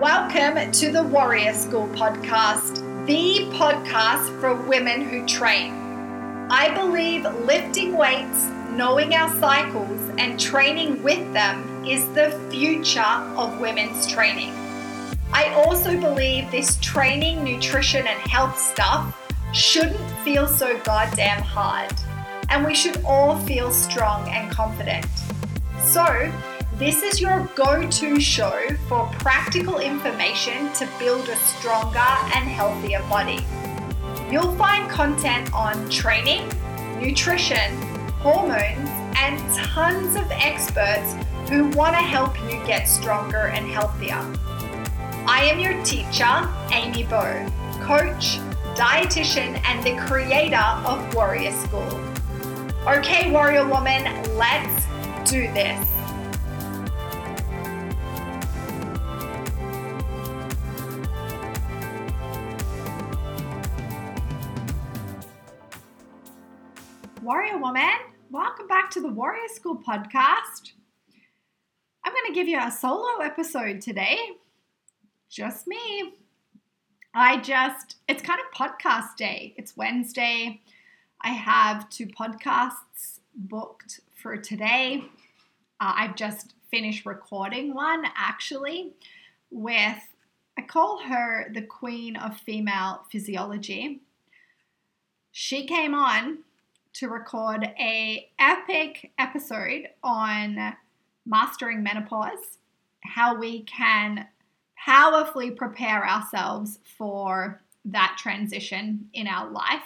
Welcome to the Warrior School podcast, the podcast for women who train. I believe lifting weights, knowing our cycles, and training with them is the future of women's training. I also believe this training, nutrition, and health stuff shouldn't feel so goddamn hard, and we should all feel strong and confident. So, this is your go-to show for practical information to build a stronger and healthier body. You'll find content on training, nutrition, hormones, and tons of experts who want to help you get stronger and healthier. I am your teacher, Amy Bowe, coach, dietitian, and the creator of Warrior School. Okay, warrior woman, let's do this. Warrior woman, welcome back to the Warrior School podcast. I'm going to give you a solo episode today. Just me. It's kind of podcast day. It's Wednesday. I have two podcasts booked for today. I've just finished recording one actually with, I call her the Queen of Female Physiology. She came on to record an epic episode on mastering menopause, how we can powerfully prepare ourselves for that transition in our life.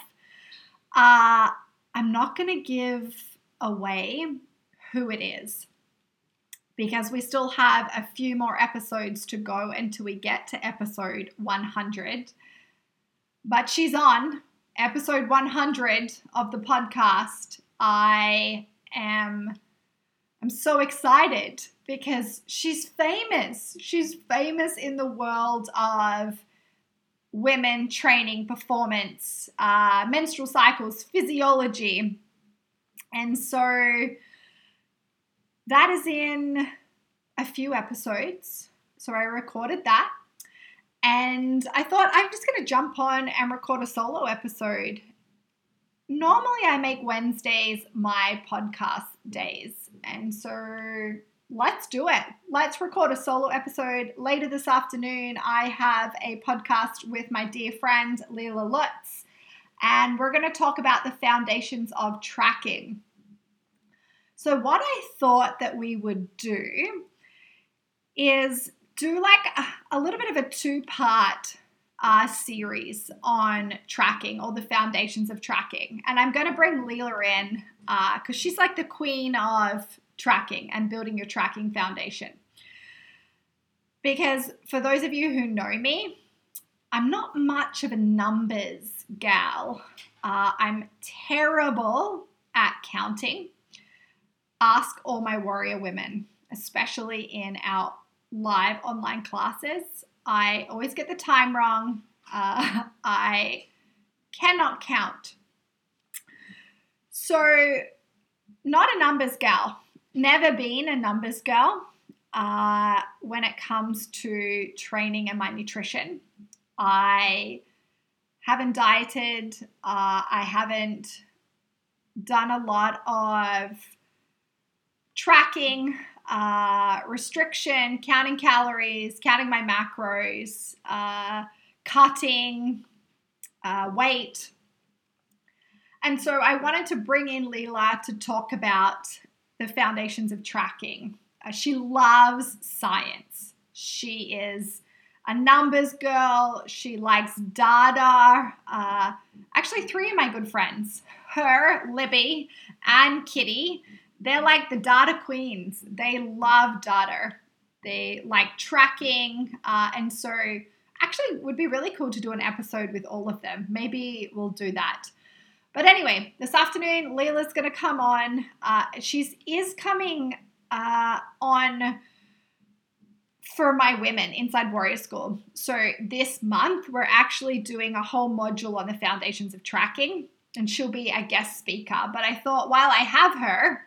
I'm not going to give away who it is because we still have a few more episodes to go until we get to episode 100, but she's on episode 100 of the podcast. I'm so excited because she's famous. She's famous in the world of women, training, performance, menstrual cycles, physiology. And so that is in a few episodes. So I recorded that. And I thought I'm just going to jump on and record a solo episode. Normally I make Wednesdays my podcast days. And so let's do it. Let's record a solo episode. Later this afternoon, I have a podcast with my dear friend, Leila Lutz. And we're going to talk about the foundations of tracking. So what I thought that we would do is do like a little bit of a two-part series on tracking or the foundations of tracking. And I'm going to bring Leila in because she's like the queen of tracking and building your tracking foundation. Because for those of you who know me, I'm not much of a numbers gal. I'm terrible at counting. Ask all my warrior women, especially in our live online classes. I always get the time wrong. I cannot count. So, not a numbers gal. Never been a numbers gal when it comes to training and my nutrition. I haven't dieted. I haven't done a lot of tracking, restriction, counting calories, counting my macros, cutting, weight. And so I wanted to bring in Leila to talk about the foundations of tracking. She loves science. She is a numbers girl. She likes data. Actually, three of my good friends, her, Libby, and Kitty, they're like the data queens. They love data. They like tracking. And so actually it would be really cool to do an episode with all of them. Maybe we'll do that. But anyway, this afternoon, Leila's going to come on. She is coming on for my women inside Warrior School. So this month, we're actually doing a whole module on the foundations of tracking. And she'll be a guest speaker. But I thought while I have her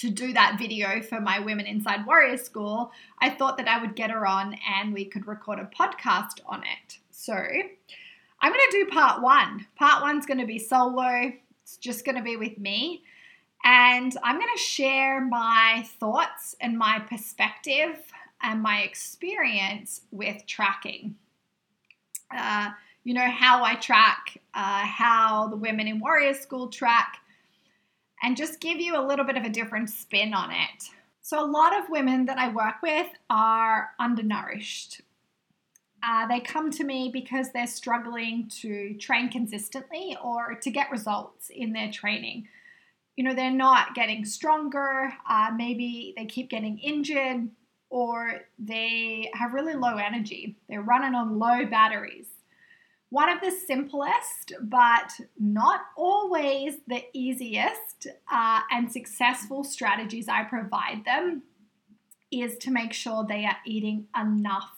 to do that video for my Women Inside Warrior School, I thought that I would get her on and we could record a podcast on it. So I'm going to do part one. Part one's going to be solo. It's just going to be with me. And I'm going to share my thoughts and my perspective and my experience with tracking. You know, how I track, how the women in Warrior School track, and just give you a little bit of a different spin on it. So a lot of women that I work with are undernourished. They come to me because they're struggling to train consistently or to get results in their training. You know, they're not getting stronger, maybe they keep getting injured, or they have really low energy. They're running on low batteries. One of the simplest, but not always the easiest and successful strategies I provide them is to make sure they are eating enough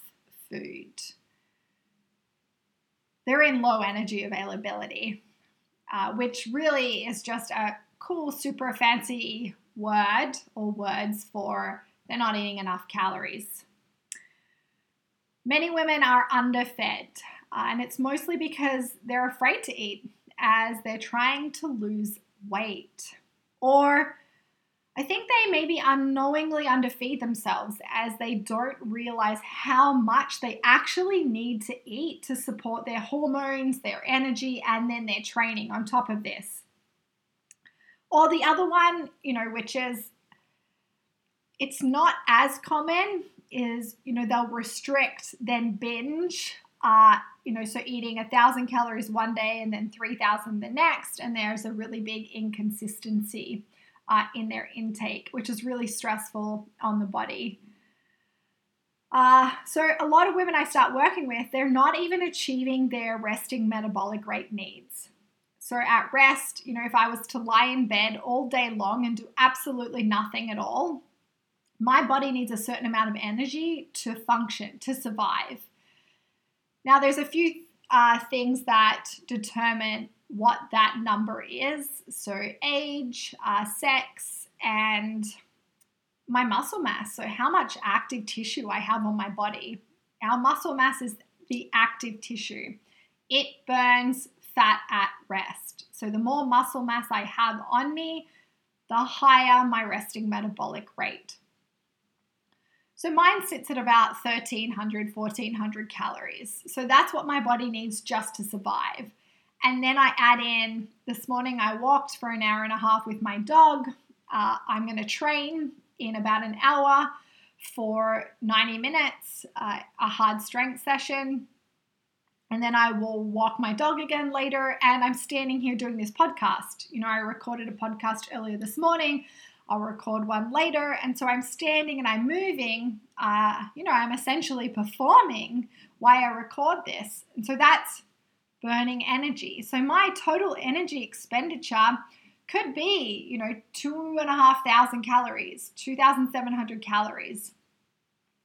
food. They're in low energy availability, which really is just a cool, super fancy word or words for they're not eating enough calories. Many women are underfed, and it's mostly because they're afraid to eat as they're trying to lose weight. Or I think they maybe unknowingly underfeed themselves as they don't realize how much they actually need to eat to support their hormones, their energy, and then their training on top of this. Or the other one, you know, which is, it's not as common, is, you know, they'll restrict, then binge, you know, so eating 1,000 calories one day and then 3,000 the next, and there's a really big inconsistency in their intake, which is really stressful on the body. So a lot of women I start working with, they're not even achieving their resting metabolic rate needs. So at rest, you know, if I was to lie in bed all day long and do absolutely nothing at all, my body needs a certain amount of energy to function, to survive. Now, there's a few things that determine what that number is. So age, sex, and my muscle mass. So how much active tissue I have on my body. Our muscle mass is the active tissue. It burns fat at rest. So the more muscle mass I have on me, the higher my resting metabolic rate. So mine sits at about 1,300, 1,400 calories. So that's what my body needs just to survive. And then I add in, this morning I walked for an hour and a half with my dog. I'm going to train in about an hour for 90 minutes, a hard strength session. And then I will walk my dog again later. And I'm standing here doing this podcast. You know, I recorded a podcast earlier this morning. I'll record one later. And so I'm standing and I'm moving, you know, I'm essentially performing while I record this. And so that's burning energy. So my total energy expenditure could be, you know, 2,500 calories, 2,700 calories.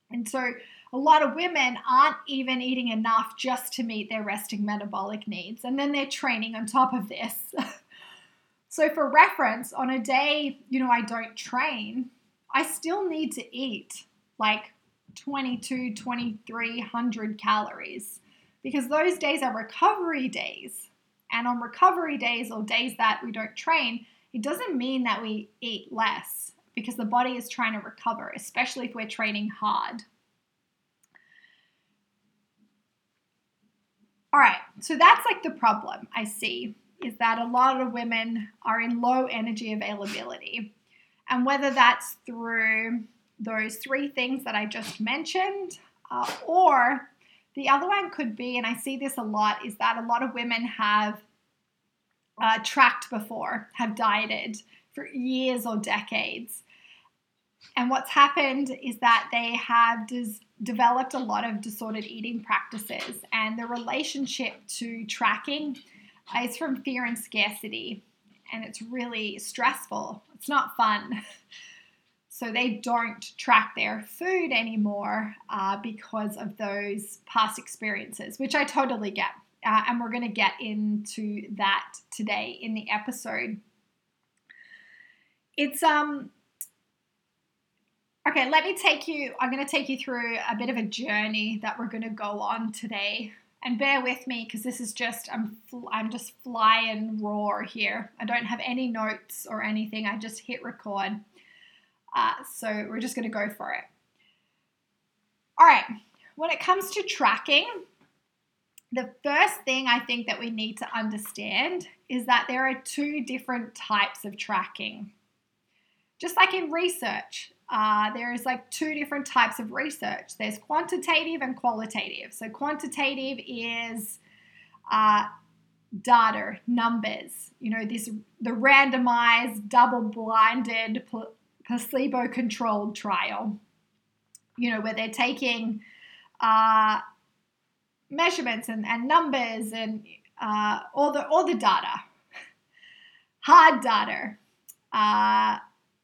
And so a lot of women aren't even eating enough just to meet their resting metabolic needs. And then they're training on top of this. So for reference, on a day, you know, I don't train, I still need to eat like 22, 2,300 calories because those days are recovery days. And on recovery days or days that we don't train, it doesn't mean that we eat less because the body is trying to recover, especially if we're training hard. All right, so that's like the problem I see, is that a lot of women are in low energy availability. And whether that's through those three things that I just mentioned, or the other one could be, and I see this a lot, is that a lot of women have tracked before, have dieted for years or decades. And what's happened is that they have developed a lot of disordered eating practices, and the relationship to tracking is from fear and scarcity, and it's really stressful. It's not fun. So they don't track their food anymore because of those past experiences, which I totally get. And we're going to get into that today in the episode. It's Okay, I'm going to take you through a bit of a journey that we're going to go on today. And bear with me because this is just, I'm just flying raw here. I don't have any notes or anything. I just hit record. So we're just going to go for it. All right, when it comes to tracking, the first thing I think that we need to understand is that there are two different types of tracking. Just like in research, there is like two different types of research. There's quantitative and qualitative. So quantitative is data, numbers, the randomized, double-blinded, placebo-controlled trial, where they're taking measurements and numbers and all the data, hard data.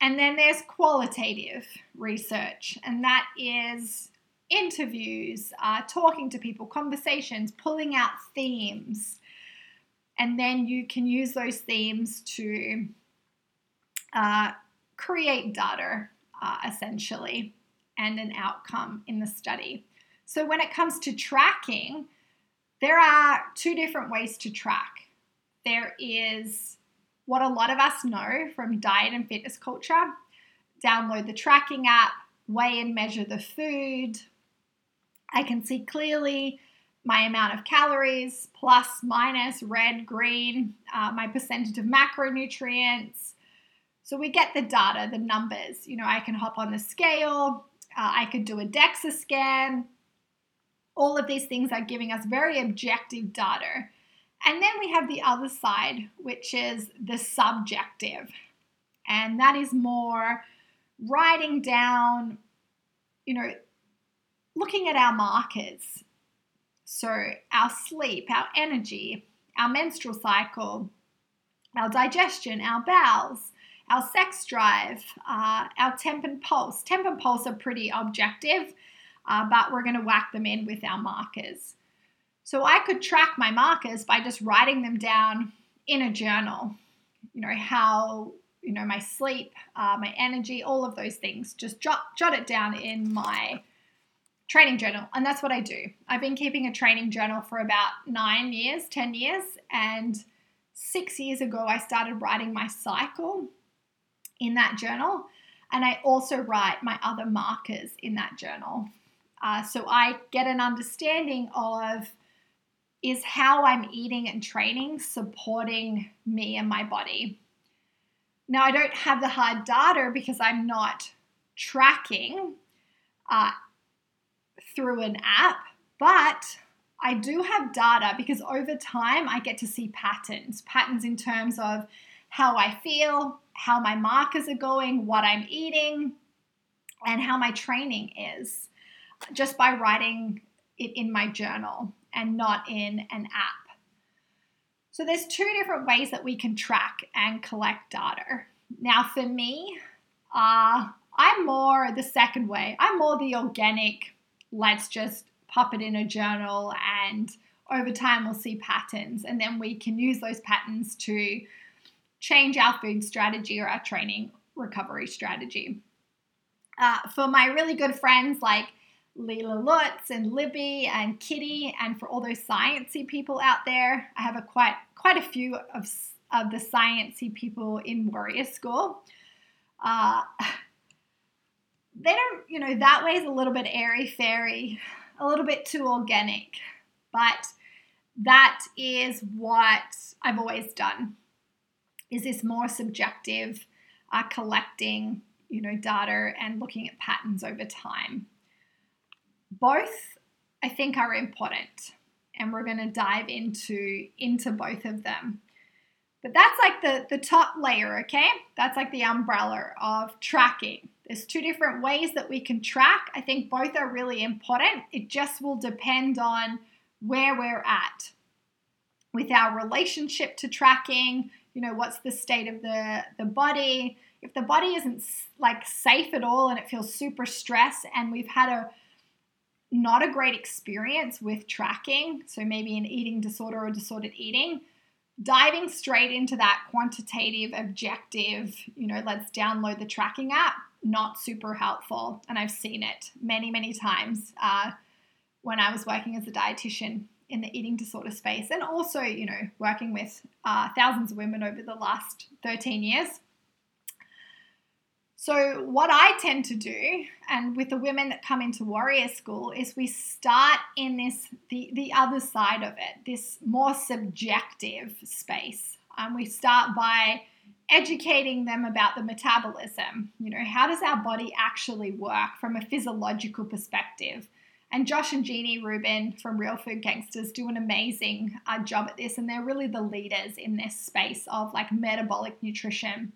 And then there's qualitative research, and that is interviews, talking to people, conversations, pulling out themes. And then you can use those themes to create data, essentially, and an outcome in the study. So when it comes to tracking, there are two different ways to track. There is what a lot of us know from diet and fitness culture: download the tracking app, weigh and measure the food. I can see clearly my amount of calories, plus, minus, red, green, my percentage of macronutrients. So we get the data, the numbers. I can hop on the scale. I could do a DEXA scan. All of these things are giving us very objective data. And then we have the other side, which is the subjective. And that is more writing down, looking at our markers. So our sleep, our energy, our menstrual cycle, our digestion, our bowels, our sex drive, our temp and pulse. Temp and pulse are pretty objective, but we're going to whack them in with our markers. So I could track my markers by just writing them down in a journal, my sleep, my energy, all of those things, just jot it down in my training journal. And that's what I do. I've been keeping a training journal for about 10 years, and 6 years ago I started writing my cycle in that journal, and I also write my other markers in that journal. So I get an understanding of is how I'm eating and training supporting me and my body. Now, I don't have the hard data because I'm not tracking through an app, but I do have data because over time I get to see patterns in terms of how I feel, how my markers are going, what I'm eating, and how my training is, just by writing it in my journal and not in an app. So there's two different ways that we can track and collect data. Now for me, I'm more the second way. I'm more the organic, let's just pop it in a journal and over time we'll see patterns, and then we can use those patterns to change our food strategy or our training recovery strategy. For my really good friends like Leila Lutz and Libby and Kitty, and for all those sciencey people out there, I have quite a few of the sciencey people in Warrior School. They don't, that way is a little bit airy-fairy, a little bit too organic, but that is what I've always done, is this more subjective collecting, data and looking at patterns over time. Both, I think, are important, and we're going to dive into both of them. But that's like the top layer, okay? That's like the umbrella of tracking. There's two different ways that we can track. I think both are really important. It just will depend on where we're at with our relationship to tracking. What's the state of the body? If the body isn't like safe at all and it feels super stressed, and we've had not a great experience with tracking, so maybe an eating disorder or disordered eating, diving straight into that quantitative, objective, let's download the tracking app not super helpful. And I've seen it many, many times when I was working as a dietitian in the eating disorder space, and also, you know, working with thousands of women over the last 13 years. So what I tend to do, and with the women that come into Warrior School, is we start in this, the other side of it, this more subjective space. We start by educating them about the metabolism. You know, how does our body actually work from a physiological perspective? And Josh and Jeannie Rubin from Real Food Gangsters do an amazing job at this, and they're really the leaders in this space of like metabolic nutrition.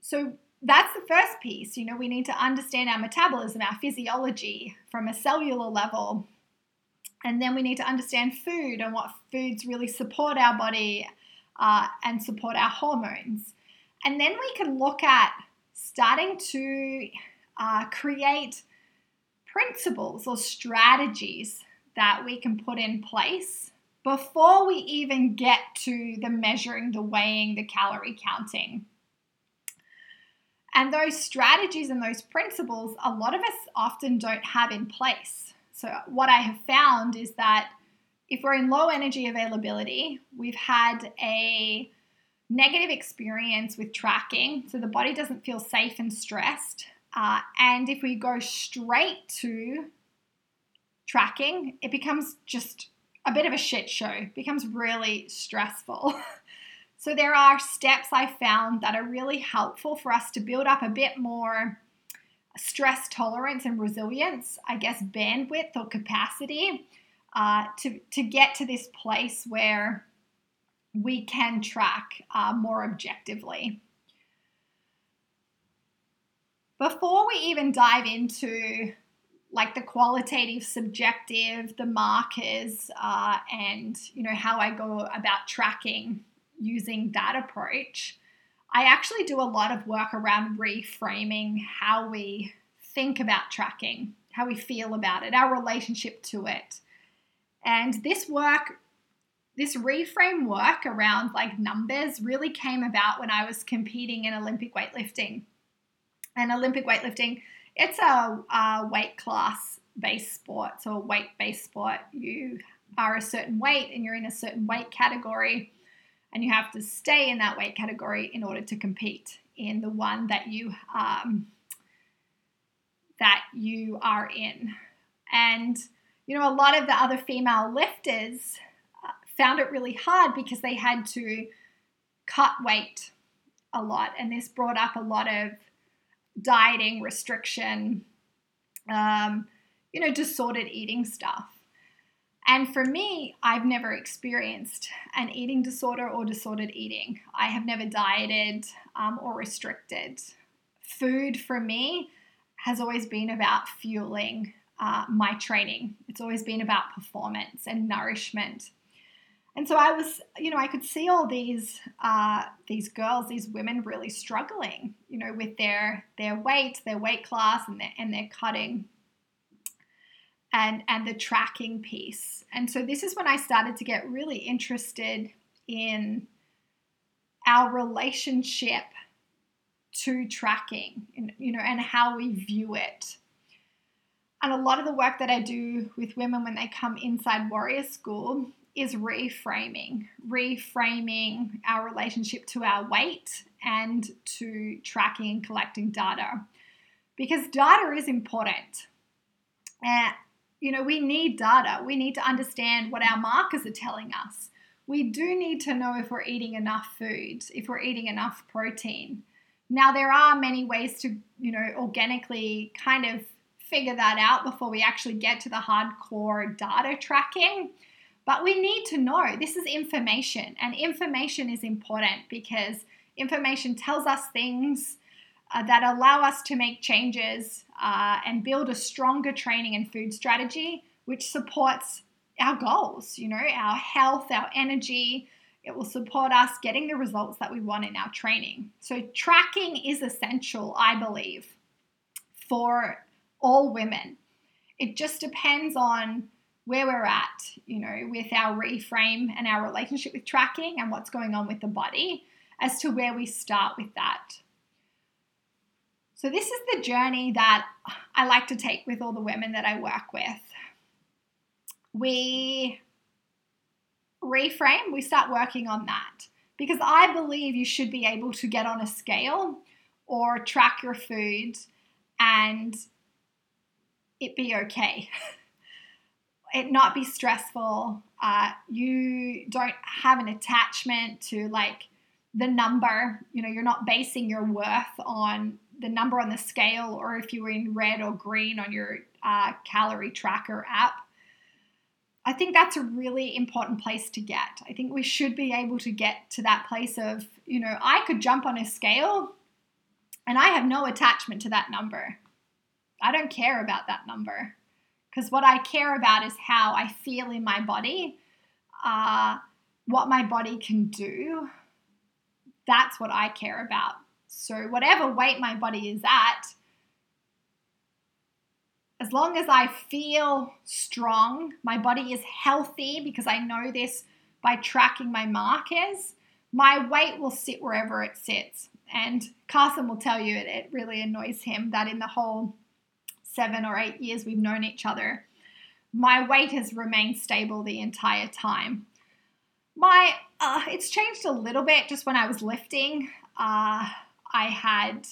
So that's the first piece. You know, we need to understand our metabolism, our physiology from a cellular level, and then we need to understand food and what foods really support our body and support our hormones. And then we can look at starting to create principles or strategies that we can put in place before we even get to the measuring, the weighing, the calorie counting. And those strategies and those principles, a lot of us often don't have in place. So what I have found is that if we're in low energy availability, we've had a negative experience with tracking, so the body doesn't feel safe and stressed. And if we go straight to tracking, it becomes just a bit of a shit show. It becomes really stressful. So there are steps I found that are really helpful for us to build up a bit more stress tolerance and resilience, I guess bandwidth or capacity, to get to this place where we can track more objectively. Before we even dive into like the qualitative, subjective, the markers, and you know how I go about tracking using that approach, I actually do a lot of work around reframing how we think about tracking, how we feel about it, our relationship to it. And this work, this reframe work around like numbers really came about when I was competing in Olympic weightlifting. And Olympic weightlifting, it's a weight class-based sport, so a weight-based sport. You are a certain weight and you're in a certain weight category, and you have to stay in that weight category in order to compete in the one that you are in. And, you know, a lot of the other female lifters found it really hard because they had to cut weight a lot, and this brought up a lot of dieting, restriction, you know, disordered eating stuff. And for me, I've never experienced an eating disorder or disordered eating. I have never dieted or restricted. Food for me has always been about fueling my training. It's always been about performance and nourishment. And so I was, you know, I could see all these girls, these women really struggling, you know, with their weight class and their cutting and the tracking piece. And so this is when I started to get really interested in our relationship to tracking, and, you know, and how we view it. And a lot of the work that I do with women when they come inside Warrior School is reframing our relationship to our weight and to tracking and collecting data, because data is important. You know, we need data. We need to understand what our markers are telling us. We do need to know if we're eating enough food, if we're eating enough protein. Now, there are many ways to, you know, organically kind of figure that out before we actually get to the hardcore data tracking. But we need to know. This is information, and information is important because information tells us things that allow us to make changes and build a stronger training and food strategy, which supports our goals, you know, our health, our energy. It will support us getting the results that we want in our training. So tracking is essential, I believe, for all women. It just depends on where we're at, you know, with our reframe and our relationship with tracking and what's going on with the body. as to where we start with that. So this is the journey that I like to take with all the women that I work with. We reframe, we start working on that, because I believe you should be able to get on a scale or track your food and it be okay. It not be stressful. You don't have an attachment to like the number. You know, you're not basing your worth on the number on the scale or if you were in red or green on your calorie tracker app. I think that's a really important place to get. I think we should be able to get to that place of, you know, I could jump on a scale and I have no attachment to that number. I don't care about that number, because what I care about is how I feel in my body, what my body can do. That's what I care about. So whatever weight my body is at, as long as I feel strong, my body is healthy, because I know this by tracking my markers, my weight will sit wherever it sits. And Carson will tell you it really annoys him that in the whole 7 or 8 years we've known each other, my weight has remained stable the entire time. My it's changed a little bit just when I was lifting. I had,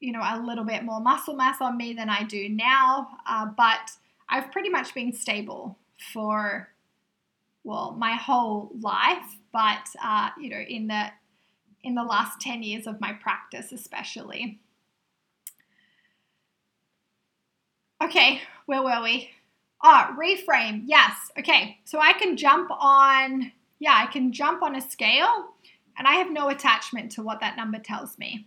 you know, a little bit more muscle mass on me than I do now, but I've pretty much been stable for, well, my whole life, but, you know, in the last 10 years of my practice especially. Okay, where were we? Oh, reframe, yes. Okay, so I can jump on a scale and I have no attachment to what that number tells me.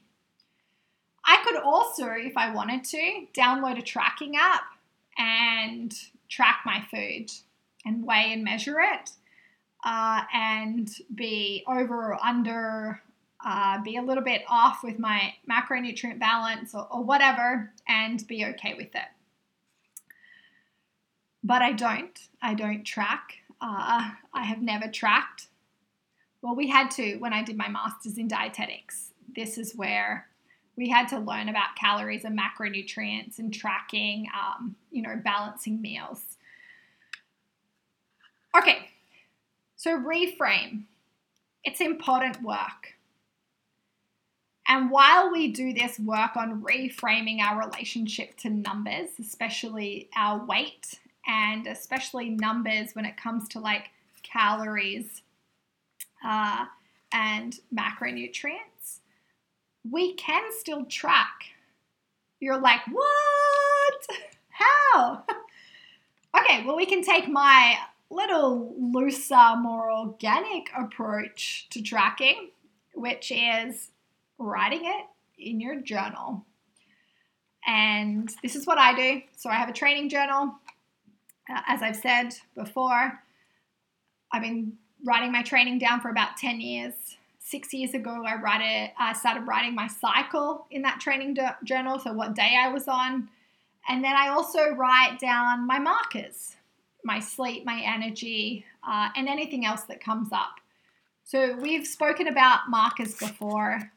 I could also, if I wanted to, download a tracking app and track my food and weigh and measure it and be over or under, be a little bit off with my macronutrient balance or whatever, and be okay with it. But I don't track. I have never tracked. Well, we had to when I did my master's in dietetics. This is where we had to learn about calories and macronutrients and tracking, you know, balancing meals. Okay, so reframe. It's important work. And while we do this work on reframing our relationship to numbers, especially our weight and especially numbers when it comes to like calories and macronutrients, we can still track. You're like, what? How? Okay, well, we can take my little looser, more organic approach to tracking, which is writing it in your journal. And this is what I do. So I have a training journal. As I've said before, I've been writing my training down for about 10 years. 6 years ago, I started writing my cycle in that training journal, so what day I was on. And then I also write down my markers, my sleep, my energy, and anything else that comes up. So we've spoken about markers before.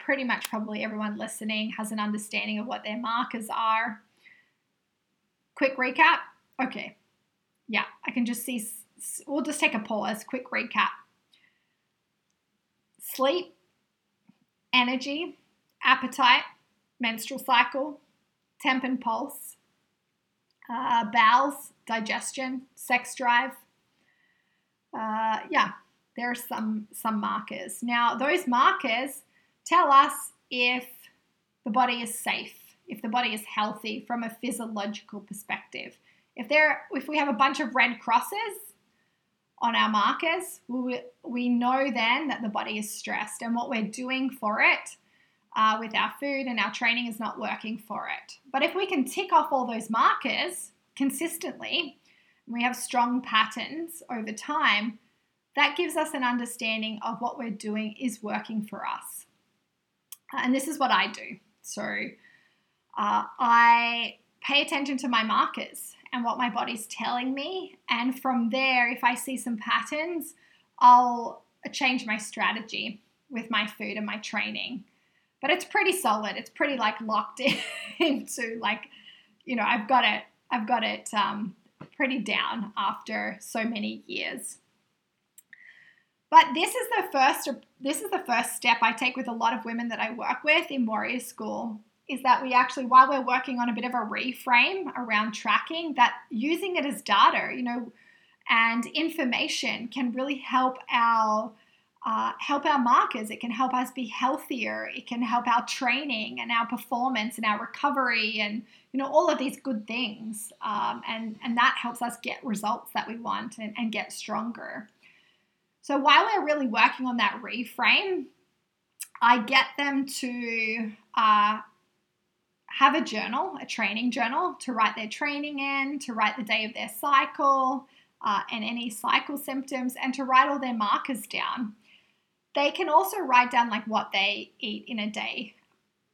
Pretty much probably everyone listening has an understanding of what their markers are. Quick recap. Okay. Yeah, I can just see. We'll just take a pause. Quick recap. Sleep, energy, appetite, menstrual cycle, temp and pulse, bowels, digestion, sex drive. Yeah, there are some markers. Now, those markers tell us if the body is safe, if the body is healthy from a physiological perspective. If we have a bunch of red crosses on our markers, we know then that the body is stressed and what we're doing for it with our food and our training is not working for it. But if we can tick off all those markers consistently, and we have strong patterns over time, that gives us an understanding of what we're doing is working for us. And this is what I do. So I pay attention to my markers and what my body's telling me. And from there, if I see some patterns, I'll change my strategy. with my food and my training. But it's pretty solid. It's pretty like locked in into like, you know, I've got it pretty down after so many years. But this is the first step I take with a lot of women that I work with in Warrior School, is that we actually, while we're working on a bit of a reframe around tracking, that using it as data, you know, and information can really help our markers. It can help us be healthier. It can help our training and our performance and our recovery and, you know, all of these good things. And that helps us get results that we want and get stronger. So while we're really working on that reframe, I get them to have a journal, a training journal, to write their training in, to write the day of their cycle and any cycle symptoms, and to write all their markers down. They can also write down like what they eat in a day,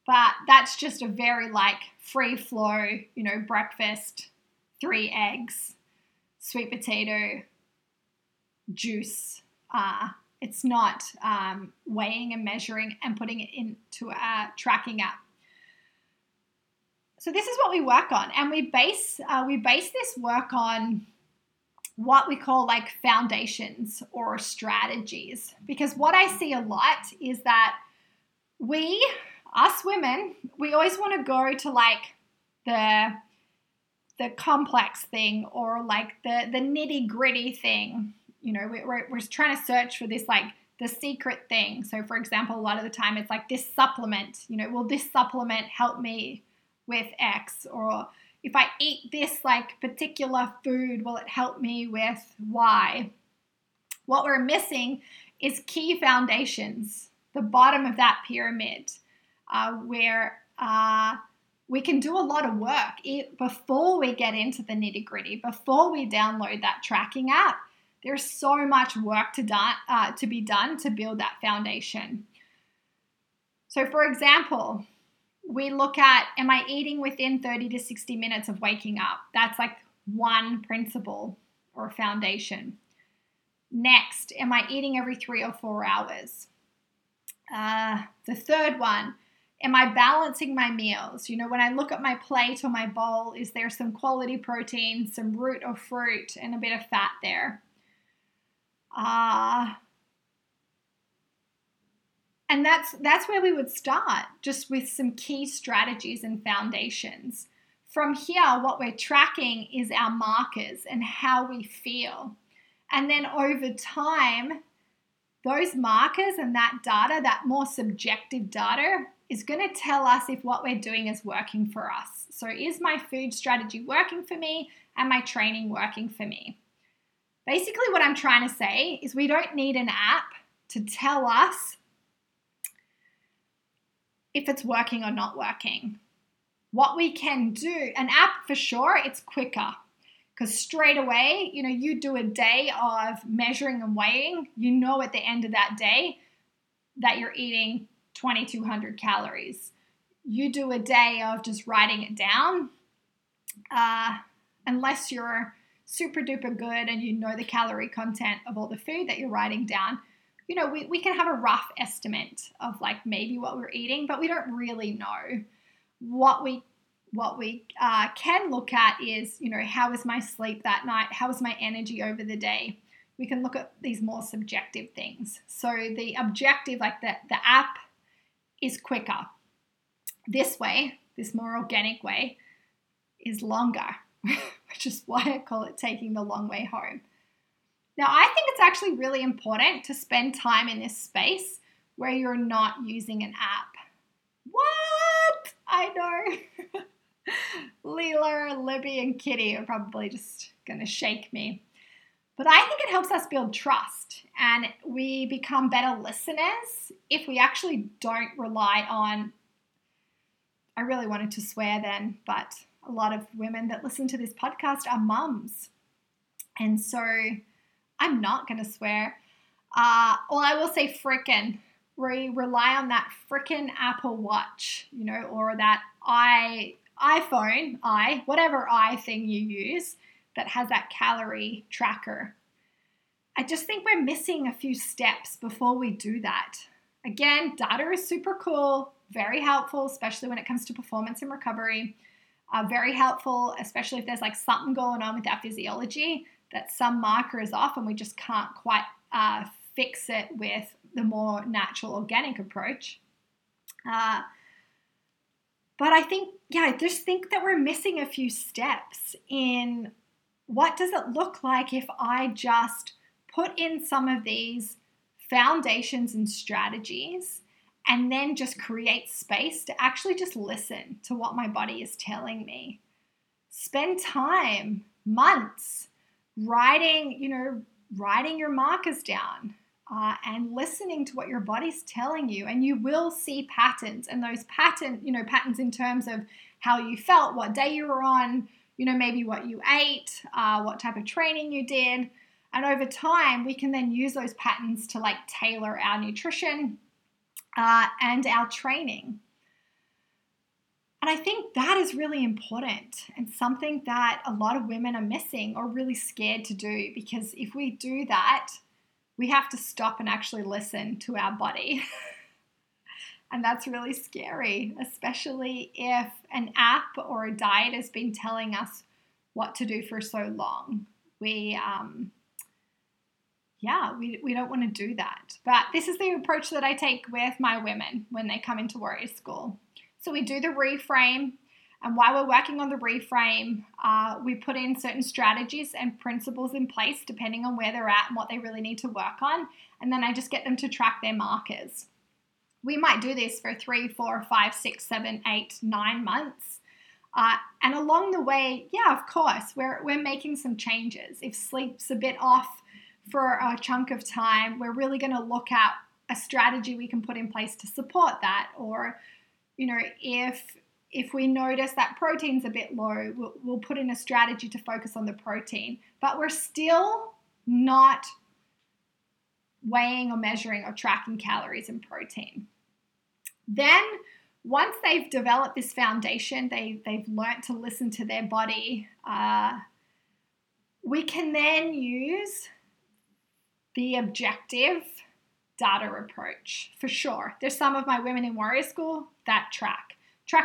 but that's just a very like free flow, you know, breakfast, 3 eggs, sweet potato, juice. It's not weighing and measuring and putting it into a tracking app. So this is what we work on, and we base this work on what we call like foundations or strategies, because what I see a lot is that us women always want to go to like the complex thing or like the nitty-gritty thing. You know, we're trying to search for this like the secret thing. So for example, a lot of the time it's like this supplement, you know, will this supplement help me with X? Or if I eat this like particular food, will it help me with Y? What we're missing is key foundations, the bottom of that pyramid, where we can do a lot of work before we get into the nitty-gritty, before we download that tracking app. There's so much work to be done to build that foundation. So for example, we look at, am I eating within 30 to 60 minutes of waking up? That's like one principle or foundation. Next, am I eating every 3 or 4 hours? The third one, am I balancing my meals? You know, when I look at my plate or my bowl, is there some quality protein, some root or fruit, and a bit of fat there? And that's where we would start, just with some key strategies and foundations. From here, what we're tracking is our markers and how we feel. And then over time, those markers and that data, that more subjective data, is going to tell us if what we're doing is working for us. So is my food strategy working for me? And my training working for me? Basically, what I'm trying to say is we don't need an app to tell us if it's working or not working. What we can do, an app for sure, it's quicker, because straight away, you know, you do a day of measuring and weighing, you know at the end of that day that you're eating 2,200 calories. You do a day of just writing it down, unless you're super duper good and you know the calorie content of all the food that you're writing down, you know, we can have a rough estimate of like maybe what we're eating, but we don't really know. What we can look at is, you know, how was my sleep that night? How was my energy over the day? We can look at these more subjective things. So the objective, like the app, is quicker. This way, this more organic way, is longer. Which is why I call it taking the long way home. Now, I think it's actually really important to spend time in this space where you're not using an app. What? I know. Leila, Libby, and Kitty are probably just going to shake me. But I think it helps us build trust, and we become better listeners if we actually don't rely on, I really wanted to swear then, but a lot of women that listen to this podcast are mums. And so I'm not going to swear. Well, I will say frickin'. We rely on that frickin' Apple Watch, you know, or that iPhone, whatever thing you use that has that calorie tracker. I just think we're missing a few steps before we do that. Again, data is super cool, very helpful, especially when it comes to performance and recovery. Very helpful, especially if there's like something going on with our physiology that some marker is off and we just can't quite fix it with the more natural organic approach. But I think, I just think that we're missing a few steps in what does it look like if I just put in some of these foundations and strategies and then just create space to actually just listen to what my body is telling me. Spend time, months, writing your markers down and listening to what your body's telling you. And you will see patterns, and those patterns in terms of how you felt, what day you were on, maybe what you ate, what type of training you did. And over time, we can then use those patterns to like tailor our nutrition and our training. And I think that is really important and something that a lot of women are missing or really scared to do, because if we do that, we have to stop and actually listen to our body. And that's really scary, especially if an app or a diet has been telling us what to do for so long. We don't want to do that. But this is the approach that I take with my women when they come into Warrior School. So we do the reframe, and while we're working on the reframe, we put in certain strategies and principles in place depending on where they're at and what they really need to work on, and then I just get them to track their markers. We might do this for 3, 4, 5, 6, 7, 8, 9 months. And along the way, of course, we're making some changes. If sleep's a bit off for a chunk of time, we're really going to look at a strategy we can put in place to support that. Or, if we notice that protein's a bit low, we'll put in a strategy to focus on the protein. But we're still not weighing or measuring or tracking calories and protein. Then once they've developed this foundation, they've learned to listen to their body, we can then use the objective data approach, for sure. There's some of my women in Warrior School that track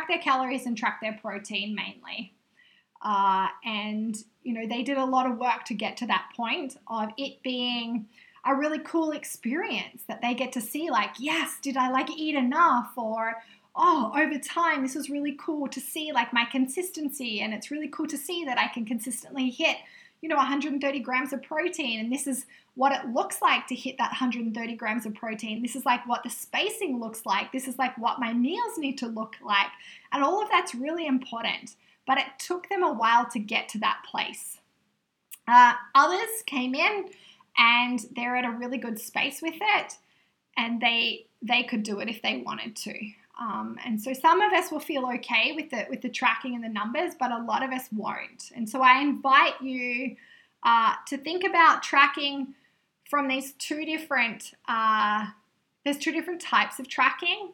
their calories and track their protein mainly. They did a lot of work to get to that point of it being a really cool experience that they get to see, like, yes, did I like eat enough? Or, over time, this was really cool to see like my consistency, and it's really cool to see that I can consistently hit 130 grams of protein, and this is what it looks like to hit that 130 grams of protein. This is like what the spacing looks like. This is like what my meals need to look like. And all of that's really important, but it took them a while to get to that place. Others came in and they're at a really good space with it, and they could do it if they wanted to. And so some of us will feel okay with the tracking and the numbers, but a lot of us won't. And so I invite you to think about tracking from these two different types of tracking.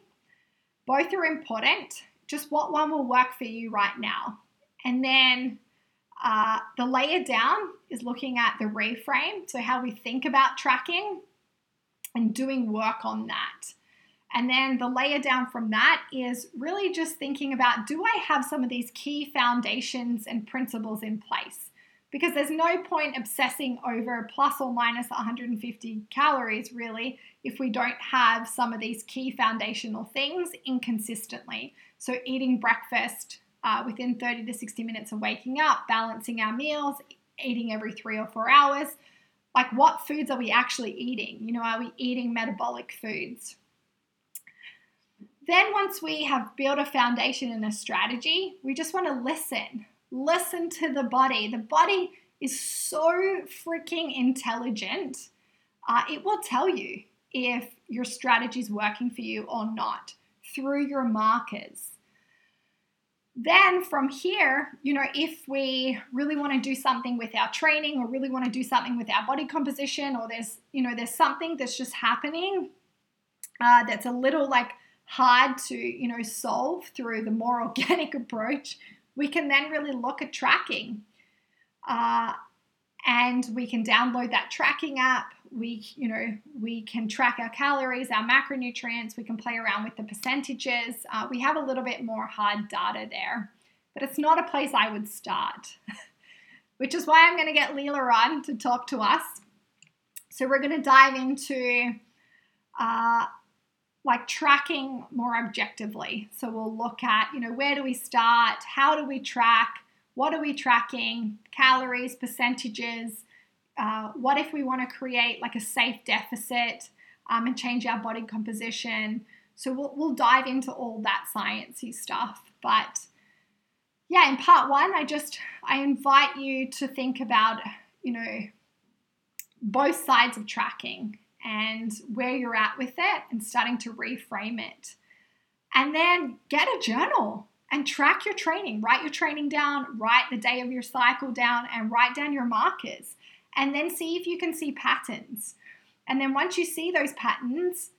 Both are important. Just what one will work for you right now. And then the layer down is looking at the reframe, so how we think about tracking and doing work on that. And then the layer down from that is really just thinking about, do I have some of these key foundations and principles in place? Because there's no point obsessing over plus or minus 150 calories, really, if we don't have some of these key foundational things inconsistently. So eating breakfast within 30 to 60 minutes of waking up, balancing our meals, eating every 3 or 4 hours. Like, what foods are we actually eating? Are we eating metabolic foods? Then once we have built a foundation and a strategy, we just want to listen. Listen to the body. The body is so freaking intelligent. It will tell you if your strategy is working for you or not through your markers. Then from here, if we really want to do something with our training or really want to do something with our body composition, or there's something that's just happening that's a little like hard to solve through the more organic approach, we can then really look at tracking, and we can download that tracking app. We can track our calories, our macronutrients. We can play around with the percentages. We have a little bit more hard data there, but it's not a place I would start, which is why I'm going to get Leila on to talk to us. So we're going to dive into tracking more objectively. So we'll look at, where do we start? How do we track? What are we tracking? Calories, percentages. What if we want to create a safe deficit and change our body composition? So we'll dive into all that sciencey stuff. But yeah, in part one, I invite you to think about, both sides of tracking and where you're at with it and starting to reframe it. And then get a journal and track your training. Write your training down, write the day of your cycle down, and write down your markers. And then see if you can see patterns. And then once you see those patterns,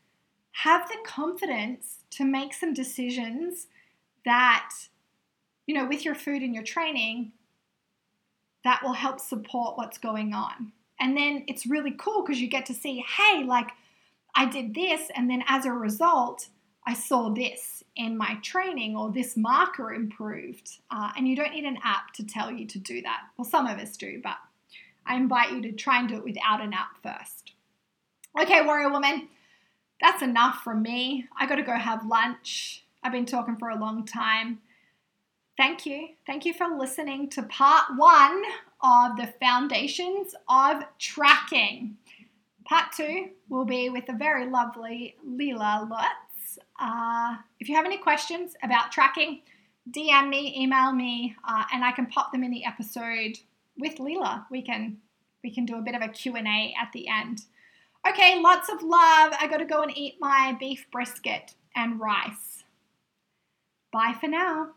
have the confidence to make some decisions that, with your food and your training, that will help support what's going on. And then it's really cool because you get to see, hey, I did this, and then as a result, I saw this in my training, or this marker improved. And you don't need an app to tell you to do that. Well, some of us do, but I invite you to try and do it without an app first. Okay, warrior woman, that's enough from me. I got to go have lunch. I've been talking for a long time. Thank you. Thank you for listening to part one of the foundations of tracking. Part two will be with the very lovely Leila Lutz. If you have any questions about tracking, DM me, email me, and I can pop them in the episode. With Leila, we can do a bit of a Q&A at the end. Okay, lots of love. I got to go and eat my beef brisket and rice. Bye for now.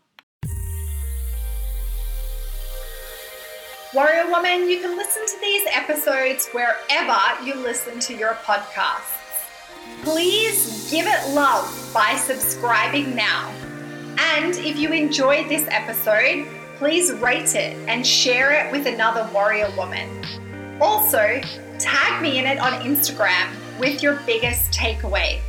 Warrior Woman, you can listen to these episodes wherever you listen to your podcasts. Please give it love by subscribing now. And if you enjoyed this episode, please rate it and share it with another warrior woman. Also, tag me in it on Instagram with your biggest takeaway.